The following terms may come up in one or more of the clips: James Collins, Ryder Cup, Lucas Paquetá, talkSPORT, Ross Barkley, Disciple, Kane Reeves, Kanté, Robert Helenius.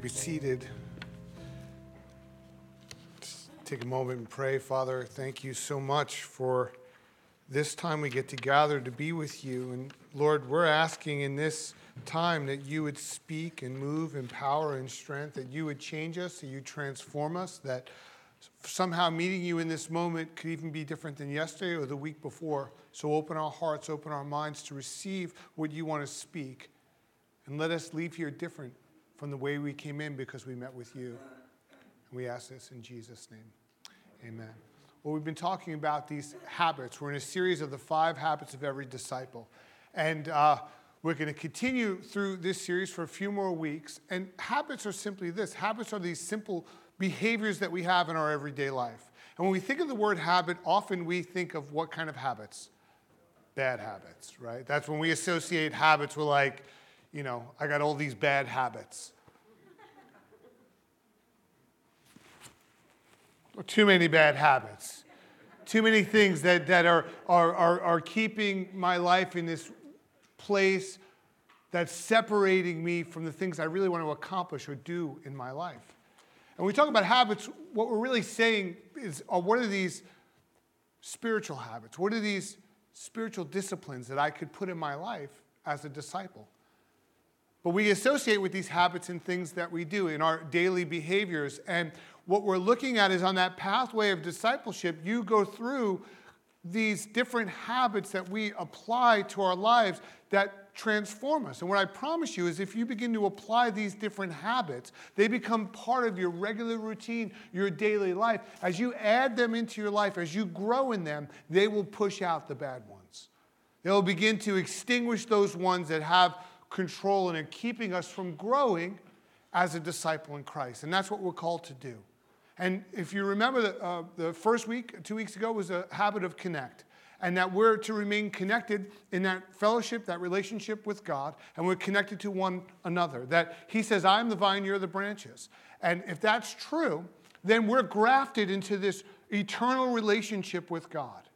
be seated. Just take a moment and pray. Father, thank you so much for this time we get to gather to be with you. And Lord, we're asking in this time that you would speak and move in power and strength, that you would change us, that you transform us, that somehow meeting you in this moment could even be different than yesterday or the week before. So open our hearts, open our minds to receive what you want to speak. And let us leave here different from the way we came in because we met with you. And we ask this in Jesus' name. Amen. Well, we've been talking about these habits. We're in a series of the 5 habits of every disciple. And we're going to continue through this series for a few more weeks. And habits are simply this. Habits are these simple behaviors that we have in our everyday life. And when we think of the word habit, often we think of what kind of habits? Bad habits, right? That's when we associate habits with, like, you know, I got all these bad habits. Or too many bad habits. Too many things that are keeping my life in this place that's separating me from the things I really want to accomplish or do in my life. And when we talk about habits, what we're really saying is, what are these spiritual habits? What are these spiritual disciplines that I could put in my life as a disciple? But we associate with these habits and things that we do in our daily behaviors. And what we're looking at is on that pathway of discipleship, you go through these different habits that we apply to our lives that transform us. And what I promise you is if you begin to apply these different habits, they become part of your regular routine, your daily life. As you add them into your life, as you grow in them, they will push out the bad ones. They'll begin to extinguish those ones that have control and in keeping us from growing as a disciple in Christ. And that's what we're called to do. And if you remember the first week, 2 weeks ago, was a habit of connect. And that we're to remain connected in that fellowship, that relationship with God, and we're connected to one another. That he says, I am the vine, you're the branches. And if that's true, then we're grafted into this eternal relationship with God.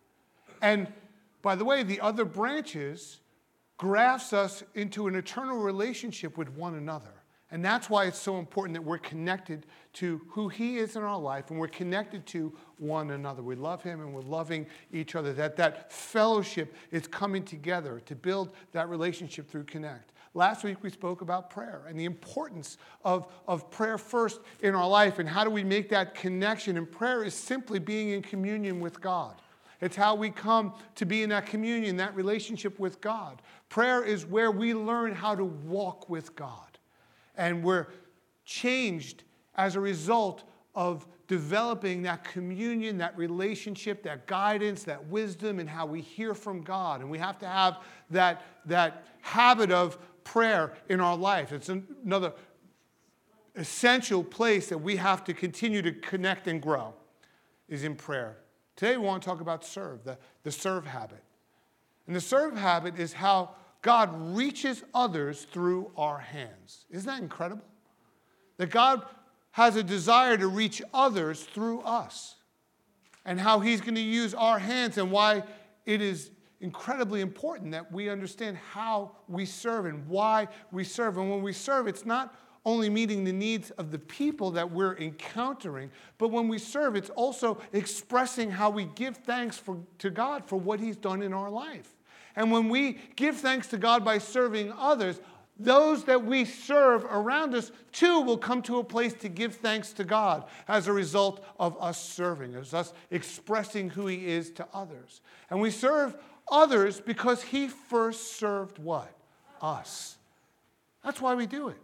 And by the way, the other branches grafts us into an eternal relationship with one another. And that's why it's so important that we're connected to who he is in our life and we're connected to one another. We love him and we're loving each other. That fellowship is coming together to build that relationship through connect. Last week we spoke about prayer and the importance of prayer first in our life and how do we make that connection. And prayer is simply being in communion with God. It's how we come to be in that communion, that relationship with God. Prayer is where we learn how to walk with God. And we're changed as a result of developing that communion, that relationship, that guidance, that wisdom, and how we hear from God. And we have to have that habit of prayer in our life. It's another essential place that we have to continue to connect and grow is in prayer. Today we want to talk about serve, the serve habit. And the serve habit is how God reaches others through our hands. Isn't that incredible? That God has a desire to reach others through us. And how he's going to use our hands and why it is incredibly important that we understand how we serve and why we serve. And when we serve, it's not only meeting the needs of the people that we're encountering, but when we serve, it's also expressing how we give thanks to God for what he's done in our life. And when we give thanks to God by serving others, those that we serve around us, too, will come to a place to give thanks to God as a result of us serving, as us expressing who he is to others. And we serve others because he first served what? Us. That's why we do it.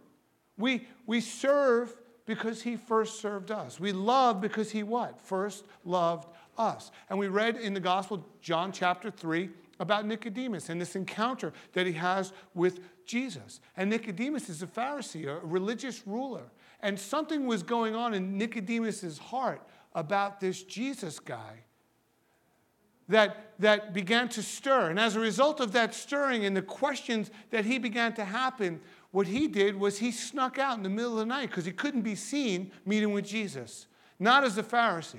We serve because he first served us. We love because he what? First loved us. And we read in the Gospel, John chapter 3, about Nicodemus and this encounter that he has with Jesus. And Nicodemus is a Pharisee, a religious ruler. And something was going on in Nicodemus's heart about this Jesus guy that began to stir. And as a result of that stirring and the questions that he began to happen, what he did was he snuck out in the middle of the night because he couldn't be seen meeting with Jesus. Not as a Pharisee.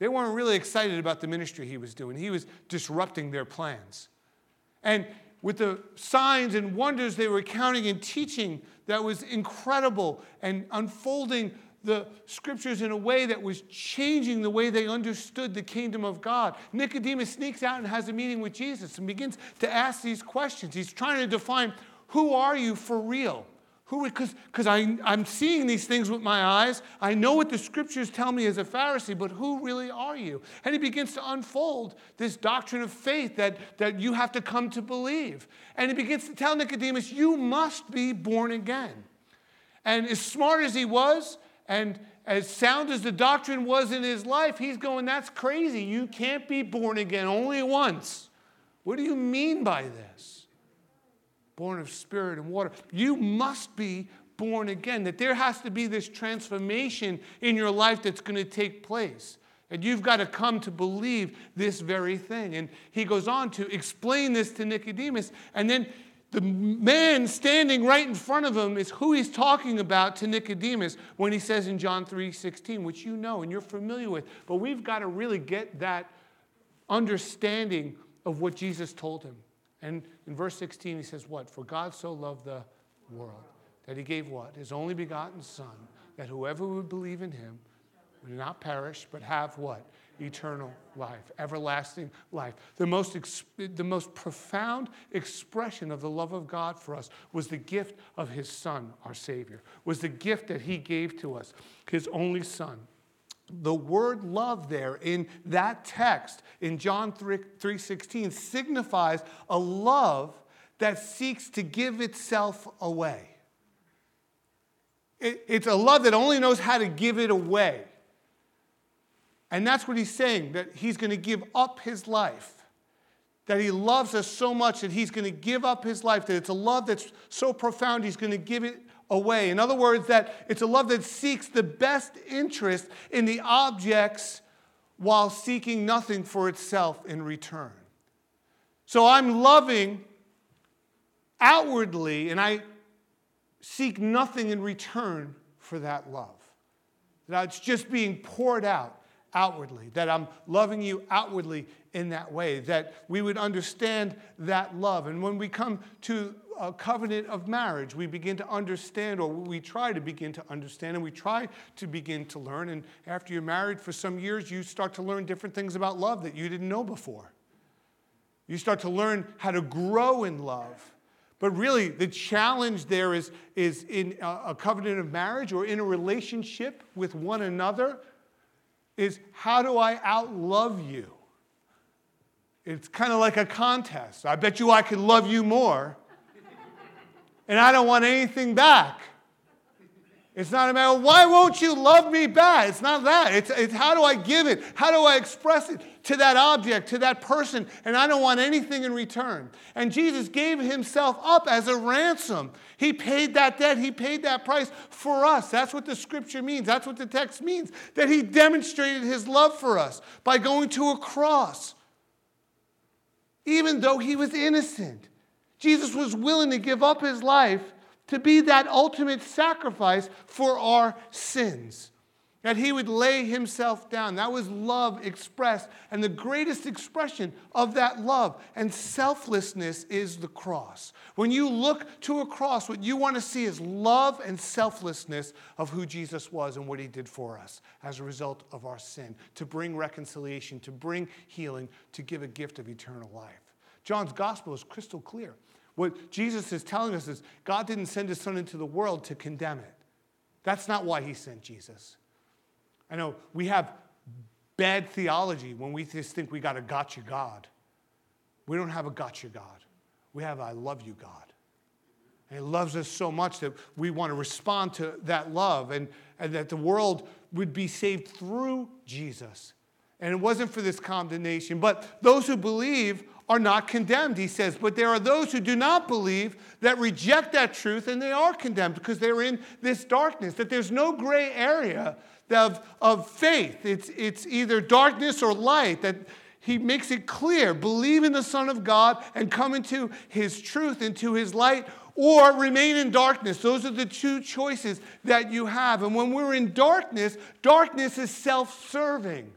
They weren't really excited about the ministry he was doing. He was disrupting their plans. And with the signs and wonders they were recounting and teaching that was incredible, and unfolding the scriptures in a way that was changing the way they understood the kingdom of God. Nicodemus sneaks out and has a meeting with Jesus and begins to ask these questions. He's trying to define, who are you for real? Because I'm seeing these things with my eyes. I know what the scriptures tell me as a Pharisee, but who really are you? And he begins to unfold this doctrine of faith that you have to come to believe. And he begins to tell Nicodemus, you must be born again. And as smart as he was, and as sound as the doctrine was in his life, he's going, that's crazy. You can't be born again only once. What do you mean by this? Born of spirit and water. You must be born again, that there has to be this transformation in your life that's going to take place. And you've got to come to believe this very thing. And he goes on to explain this to Nicodemus, and then the man standing right in front of him is who he's talking about to Nicodemus when he says in John 3:16, which you know and you're familiar with. But we've got to really get that understanding of what Jesus told him. And in verse 16, he says what? For God so loved the world that he gave what? His only begotten Son, that whoever would believe in him would not perish but have what? Eternal life, everlasting life. The most profound expression of the love of God for us was the gift of his Son, our Savior, was the gift that he gave to us, his only Son. The word love there in that text in John 3:16 signifies a love that seeks to give itself away. It's a love that only knows how to give it away. And that's what he's saying, that he's going to give up his life, that he loves us so much that he's going to give up his life, that it's a love that's so profound he's going to give it away. In other words, that it's a love that seeks the best interest in the objects while seeking nothing for itself in return. So I'm loving outwardly, and I seek nothing in return for that love. Now, it's just being poured out outwardly, that I'm loving you outwardly in that way, that we would understand that love. And when we come to a covenant of marriage, we begin to understand, or we try to begin to understand, and we try to begin to learn. And after you're married for some years, you start to learn different things about love that you didn't know before. You start to learn how to grow in love. But really, the challenge there is in a covenant of marriage or in a relationship with one another, is how do I outlove you? It's kind of like a contest. I bet you I could love you more, and I don't want anything back. It's not a matter of, why won't you love me back? It's not that. It's how do I give it? How do I express it to that object, to that person, and I don't want anything in return? And Jesus gave himself up as a ransom. He paid that debt. He paid that price for us. That's what the scripture means. That's what the text means, that he demonstrated his love for us by going to a cross, even though he was innocent. Jesus was willing to give up his life to be that ultimate sacrifice for our sins, that he would lay himself down. That was love expressed, and the greatest expression of that love and selflessness is the cross. When you look to a cross, what you want to see is love and selflessness of who Jesus was and what he did for us as a result of our sin, to bring reconciliation, to bring healing, to give a gift of eternal life. John's gospel is crystal clear. What Jesus is telling us is God didn't send his Son into the world to condemn it. That's not why he sent Jesus. I know we have bad theology when we just think we got a gotcha God. We don't have a gotcha God. We have a I love you God. And he loves us so much that we want to respond to that love, and that the world would be saved through Jesus. And it wasn't for this condemnation. But those who believe are not condemned, he says. But there are those who do not believe, that reject that truth, and they are condemned because they're in this darkness, that there's no gray area of faith. It's either darkness or light, that he makes it clear. Believe in the Son of God and come into his truth, into his light, or remain in darkness. Those are the two choices that you have. And when we're in darkness, darkness is self-serving.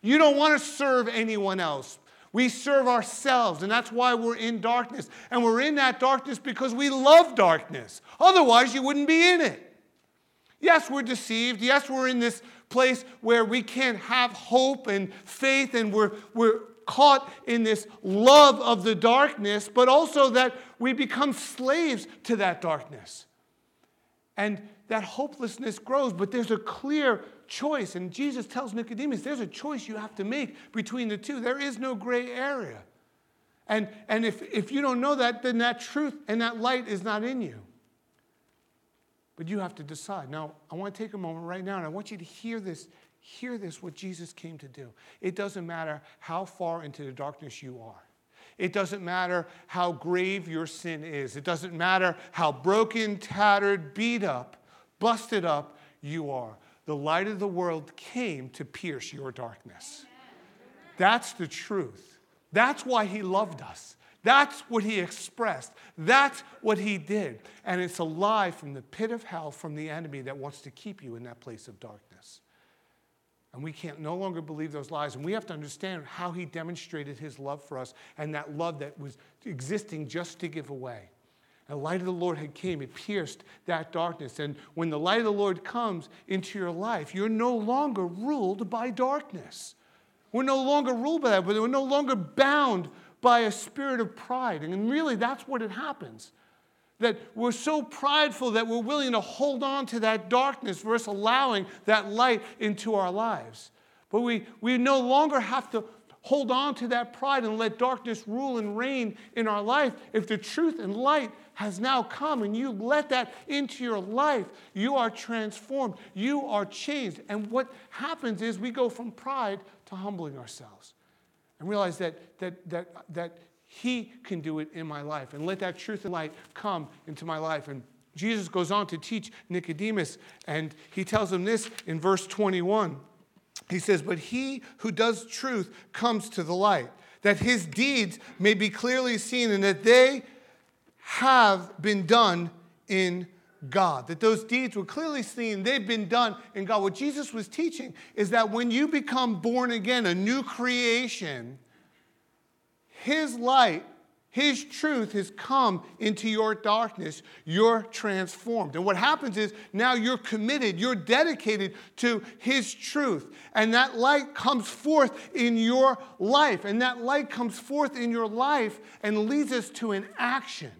You don't want to serve anyone else. We serve ourselves, and that's why we're in darkness. And we're in that darkness because we love darkness. Otherwise, you wouldn't be in it. Yes, we're deceived. Yes, we're in this place where we can't have hope and faith, and we're caught in this love of the darkness, but also that we become slaves to that darkness. And that hopelessness grows, but there's a clear choice. And Jesus tells Nicodemus, there's a choice you have to make between the two. There is no gray area. And if you don't know that, then that truth and that light is not in you. But you have to decide. Now, I want to take a moment right now, and I want you to hear this, what Jesus came to do. It doesn't matter how far into the darkness you are. It doesn't matter how grave your sin is. It doesn't matter how broken, tattered, beat up, busted up you are. The light of the world came to pierce your darkness. That's the truth. That's why he loved us. That's what he expressed. That's what he did. And it's a lie from the pit of hell, from the enemy that wants to keep you in that place of darkness. And we can't no longer believe those lies. And we have to understand how he demonstrated his love for us, and that love that was existing just to give away. And the light of the Lord had came. It pierced that darkness. And when the light of the Lord comes into your life, you're no longer ruled by darkness. We're no longer ruled by that. But we're no longer bound by a spirit of pride. And really, that's what it happens. That we're so prideful that we're willing to hold on to that darkness versus allowing that light into our lives. But we no longer have to hold on to that pride and let darkness rule and reign in our life. If the truth and light has now come and you let that into your life, you are transformed, you are changed. And what happens is we go from pride to humbling ourselves. And realize that he can do it in my life. And let that truth and light come into my life. And Jesus goes on to teach Nicodemus. And he tells him this in verse 21. He says, but he who does truth comes to the light, that his deeds may be clearly seen, and that they have been done in God. That those deeds were clearly seen. They've been done in God. What Jesus was teaching is that when you become born again, a new creation, his light, his truth has come into your darkness. You're transformed. And what happens is now you're committed, you're dedicated to his truth. And that light comes forth in your life. And that light comes forth in your life and leads us to an action.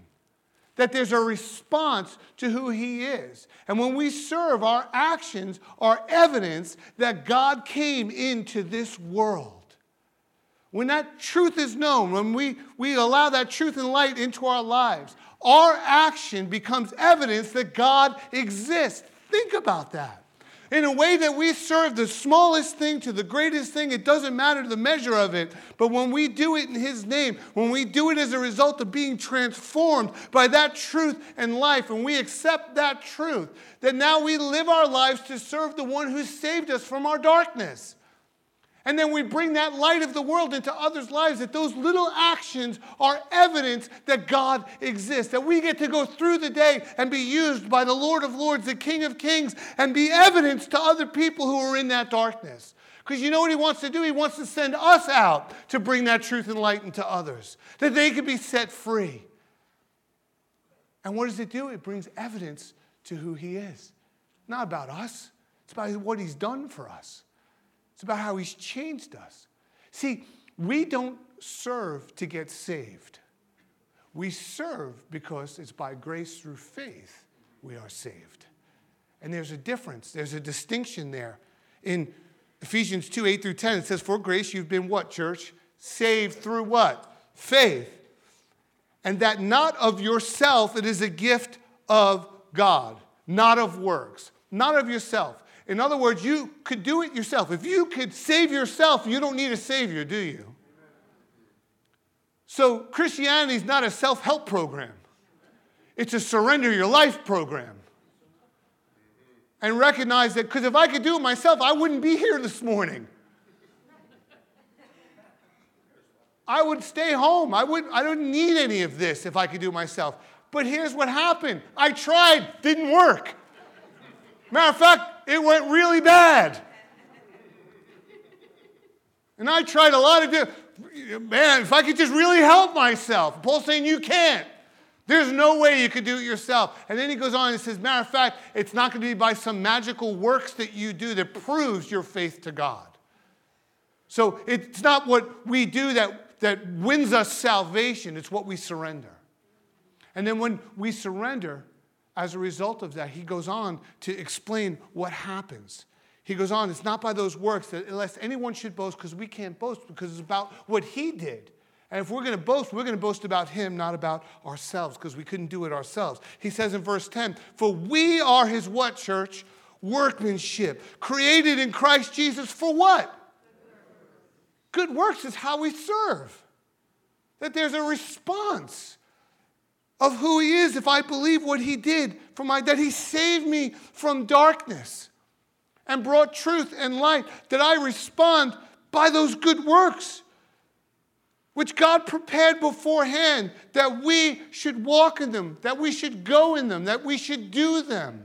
That there's a response to who he is. And when we serve, our actions are evidence that God came into this world. When that truth is known, when we allow that truth and light into our lives, our action becomes evidence that God exists. Think about that. In a way that we serve the smallest thing to the greatest thing, it doesn't matter the measure of it. But when we do it in his name, when we do it as a result of being transformed by that truth and life, and we accept that truth, then now we live our lives to serve the one who saved us from our darkness. And then we bring that light of the world into others' lives, that those little actions are evidence that God exists, that we get to go through the day and be used by the Lord of Lords, the King of Kings, and be evidence to other people who are in that darkness. Because you know what he wants to do? He wants to send us out to bring that truth and light into others, that they can be set free. And what does it do? It brings evidence to who he is. Not about us. It's about what he's done for us. It's about how he's changed us. See, we don't serve to get saved. We serve because it's by grace through faith we are saved. And there's a difference. There's a distinction there. In Ephesians 2, 8 through 10, it says, for grace you've been what, church? Saved through what? Faith. And that not of yourself, it is a gift of God. Not of works. Not of yourself. In other words, you could do it yourself. If you could save yourself, you don't need a savior, do you? So Christianity is not a self-help program. It's a surrender your life program. And recognize that, because if I could do it myself, I wouldn't be here this morning. I would stay home. I don't need any of this if I could do it myself. But here's what happened. I tried. Didn't work. Matter of fact, it went really bad. And I tried a lot of different. man, if I could just really help myself. Paul's saying you can't. There's no way you could do it yourself. And then he goes on and says, matter of fact, it's not going to be by some magical works that you do that proves your faith to God. So it's not what we do that wins us salvation. It's what we surrender. And then when we surrender, as a result of that, he goes on to explain what happens. He goes on, it's not by those works that unless anyone should boast, because we can't boast, because it's about what he did. And if we're going to boast, we're going to boast about him, not about ourselves, because we couldn't do it ourselves. He says in verse 10, for we are his what, church? Workmanship, created in Christ Jesus for what? Good works is how we serve. That there's a response of who he is if I believe what he did for that he saved me from darkness and brought truth and light, that I respond by those good works, which God prepared beforehand, that we should walk in them, that we should go in them, that we should do them.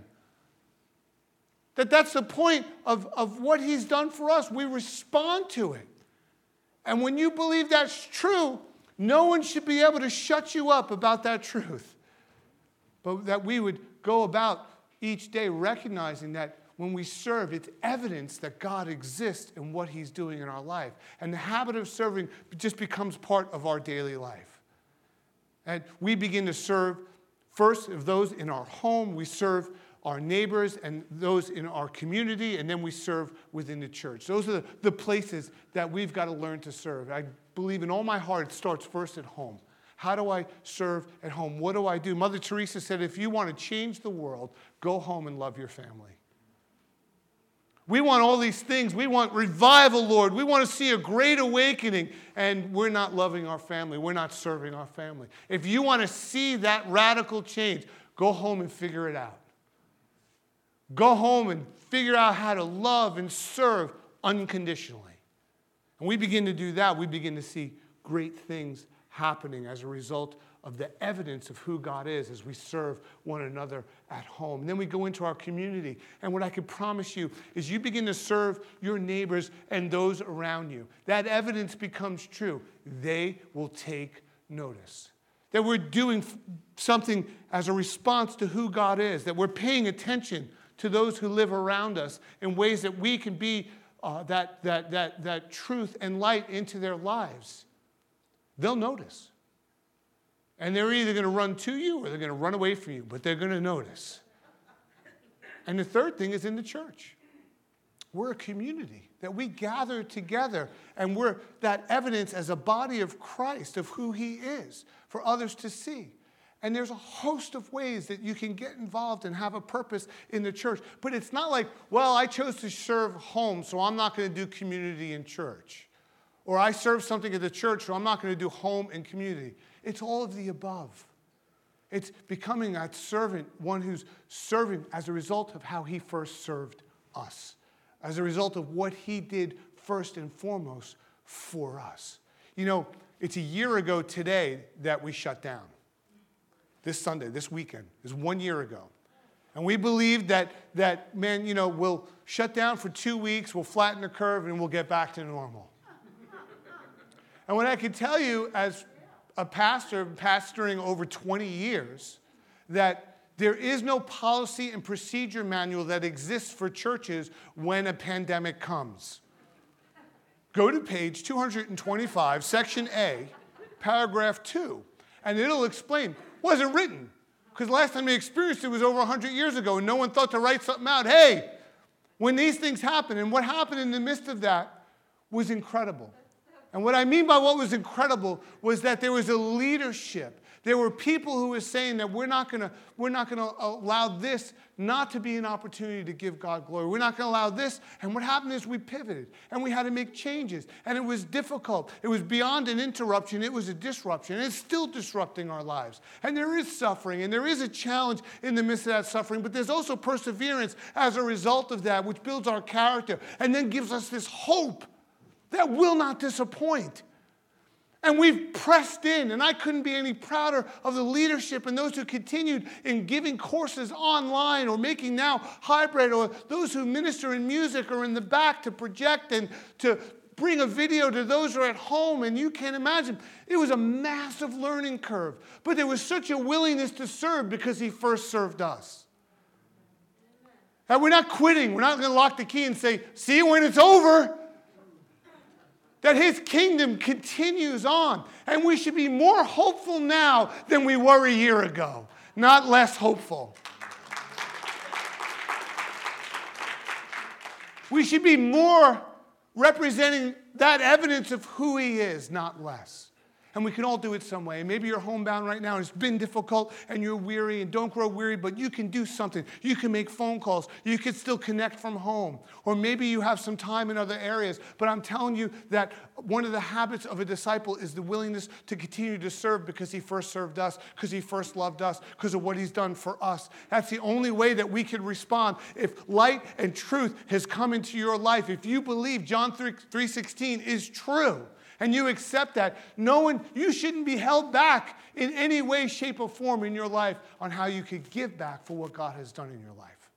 That's the point of what he's done for us. We respond to it. And when you believe that's true, no one should be able to shut you up about that truth. But that we would go about each day recognizing that when we serve, it's evidence that God exists in what he's doing in our life. And the habit of serving just becomes part of our daily life. And we begin to serve first of those in our home. We serve our neighbors and those in our community. And then we serve within the church. Those are the places that we've got to learn to serve. I believe in all my heart it starts first at home. How do I serve at home? What do I do? Mother Teresa said, if you want to change the world, go home and love your family. We want all these things. We want revival, Lord. We want to see a great awakening. And we're not loving our family. We're not serving our family. If you want to see that radical change, go home and figure it out. Go home and figure out how to love and serve unconditionally. And we begin to do that. We begin to see great things happening as a result of the evidence of who God is as we serve one another at home. And then we go into our community. And what I can promise you is you begin to serve your neighbors and those around you. That evidence becomes true. They will take notice. That we're doing something as a response to who God is. That we're paying attention to those who live around us in ways that we can be that truth and light into their lives. They'll notice. And they're either going to run to you or they're going to run away from you, but they're going to notice. And the third thing is in the church. We're a community that we gather together, and we're that evidence as a body of Christ of who he is for others to see. And there's a host of ways that you can get involved and have a purpose in the church. But it's not like, well, I chose to serve home, so I'm not going to do community in church. Or I serve something at the church, so I'm not going to do home and community. It's all of the above. It's becoming that servant, one who's serving as a result of how he first served us, as a result of what he did first and foremost for us. You know, it's a year ago today that we shut down. This Sunday, this weekend, is 1 year ago. And we believed that man, you know, we'll shut down for 2 weeks, we'll flatten the curve, and we'll get back to normal. And what I can tell you as a pastor, pastoring over 20 years, that there is no policy and procedure manual that exists for churches when a pandemic comes. Go to page 225, section A, paragraph 2, and it'll explain. It wasn't written, because the last time they experienced it was over 100 years ago, and no one thought to write something out. Hey, when these things happen, and what happened in the midst of that was incredible. And what I mean by what was incredible was that there was a leadership. There were people who were saying that we're not going to allow this not to be an opportunity to give God glory. We're not going to allow this. And what happened is we pivoted, and we had to make changes. And it was difficult. It was beyond an interruption. It was a disruption. And it's still disrupting our lives. And there is suffering, and there is a challenge in the midst of that suffering. But there's also perseverance as a result of that, which builds our character and then gives us this hope that will not disappoint. And we've pressed in, and I couldn't be any prouder of the leadership and those who continued in giving courses online or making now hybrid, or those who minister in music or in the back to project and to bring a video to those who are at home, and you can't imagine. It was a massive learning curve. But there was such a willingness to serve because he first served us. And we're not quitting. We're not going to lock the key and say, see you when it's over. That his kingdom continues on. And we should be more hopeful now than we were a year ago. Not less hopeful. We should be more representing that evidence of who he is, not less. And we can all do it some way. Maybe you're homebound right now and it's been difficult and you're weary, and don't grow weary, but you can do something. You can make phone calls. You can still connect from home. Or maybe you have some time in other areas. But I'm telling you that one of the habits of a disciple is the willingness to continue to serve because he first served us, because he first loved us, because of what he's done for us. That's the only way that we can respond. If light and truth has come into your life, if you believe John 3:16 is true, and you accept that, knowing you shouldn't be held back in any way, shape, or form in your life on how you could give back for what God has done in your life.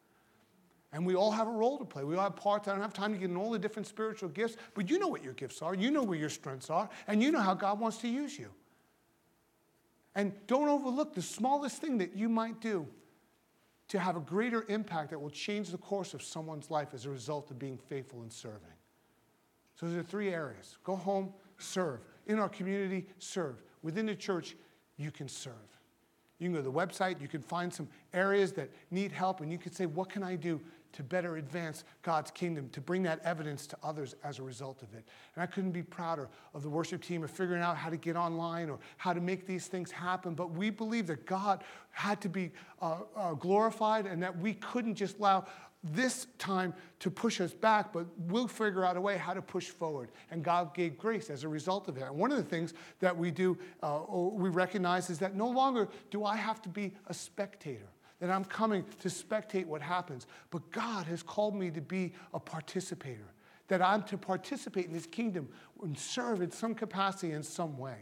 And we all have a role to play. We all have parts. I don't have time to get in all the different spiritual gifts, but you know what your gifts are. You know where your strengths are, and you know how God wants to use you. And don't overlook the smallest thing that you might do to have a greater impact that will change the course of someone's life as a result of being faithful and serving. So there are three areas. Go home. Serve. In our community, serve. Within the church, you can serve. You can go to the website. You can find some areas that need help, and you can say, what can I do to better advance God's kingdom, to bring that evidence to others as a result of it? And I couldn't be prouder of the worship team of figuring out how to get online or how to make these things happen. But we believe that God had to be glorified, and that we couldn't just allow this time to push us back, but we'll figure out a way how to push forward. And God gave grace as a result of it. And one of the things that we do, we recognize, is that no longer do I have to be a spectator, that I'm coming to spectate what happens. But God has called me to be a participator, that I'm to participate in his kingdom and serve in some capacity in some way.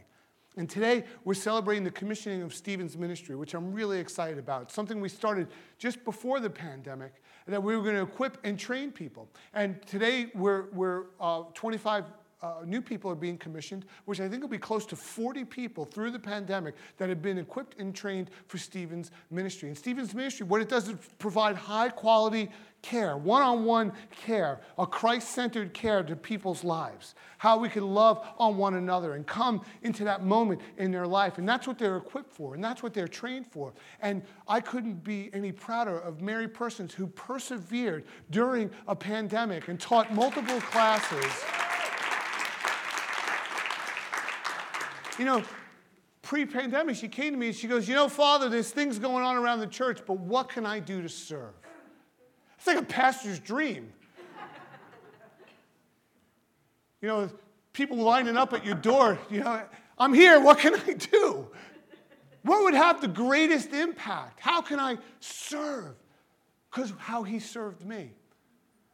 And today, we're celebrating the commissioning of Stephen's ministry, which I'm really excited about. It's something we started just before the pandemic, that we were going to equip and train people. And today, we're 25 new people are being commissioned, which I think will be close to 40 people through the pandemic that have been equipped and trained for Stephen's ministry. And Stephen's ministry, what it does is provide high-quality care, one-on-one care, a Christ-centered care to people's lives, how we can love on one another and come into that moment in their life. And that's what they're equipped for, and that's what they're trained for. And I couldn't be any prouder of Mary Persons, who persevered during a pandemic and taught multiple classes. You know, pre-pandemic, she came to me and she goes, you know, Father, there's things going on around the church, but what can I do to serve? It's like a pastor's dream. You know, people lining up at your door, you know, I'm here, what can I do? What would have the greatest impact? How can I serve? Because how he served me.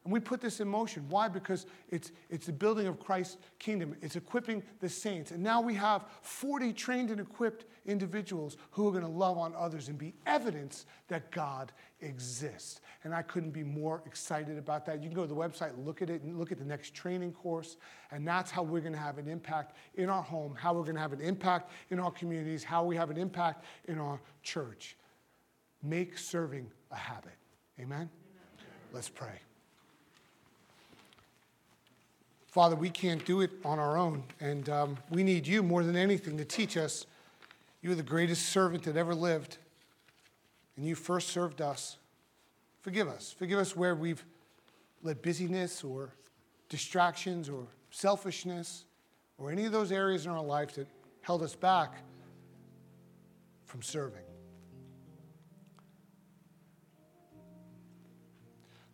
And we put this in motion. Why? Because it's the building of Christ's kingdom. It's equipping the saints. And now we have 40 trained and equipped individuals who are going to love on others and be evidence that God exists. And I couldn't be more excited about that. You can go to the website, look at it, and look at the next training course. And that's how we're going to have an impact in our home, how we're going to have an impact in our communities, how we have an impact in our church. Make serving a habit. Amen? Let's pray. Father, we can't do it on our own, and we need you more than anything to teach us. You are the greatest servant that ever lived, and you first served us. Forgive us. Forgive us where we've let busyness or distractions or selfishness or any of those areas in our life that held us back from serving.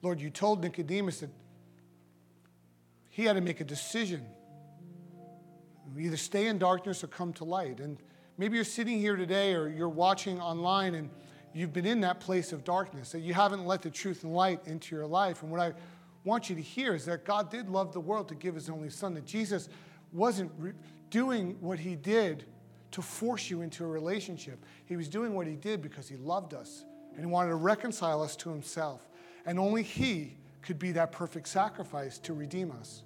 Lord, you told Nicodemus that he had to make a decision. We either stay in darkness or come to light. And maybe you're sitting here today or you're watching online and you've been in that place of darkness, that you haven't let the truth and light into your life. And what I want you to hear is that God did love the world to give his only son, that Jesus wasn't doing what he did to force you into a relationship. He was doing what he did because he loved us and he wanted to reconcile us to himself. And only he could be that perfect sacrifice to redeem us.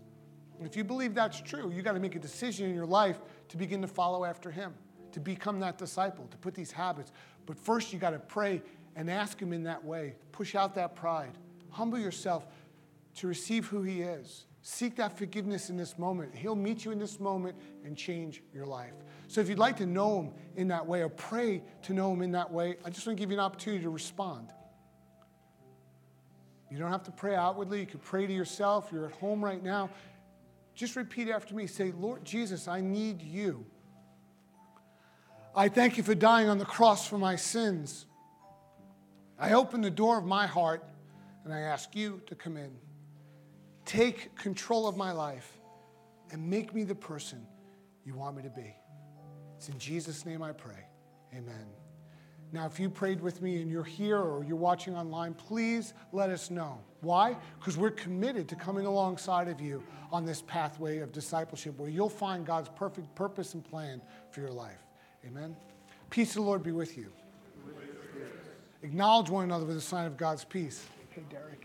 And if you believe that's true, you got to make a decision in your life to begin to follow after him, to become that disciple, to put these habits. But first, you got to pray and ask him in that way. Push out that pride. Humble yourself to receive who he is. Seek that forgiveness in this moment. He'll meet you in this moment and change your life. So if you'd like to know him in that way or pray to know him in that way, I just want to give you an opportunity to respond. You don't have to pray outwardly. You can pray to yourself. You're at home right now. Just repeat after me. Say, Lord Jesus, I need you. I thank you for dying on the cross for my sins. I open the door of my heart, and I ask you to come in. Take control of my life and make me the person you want me to be. It's in Jesus' name I pray. Amen. Now, if you prayed with me and you're here or you're watching online, please let us know. Why? Because we're committed to coming alongside of you on this pathway of discipleship where you'll find God's perfect purpose and plan for your life. Amen. Peace of the Lord be with you. Acknowledge one another with a sign of God's peace. Hey, Derek.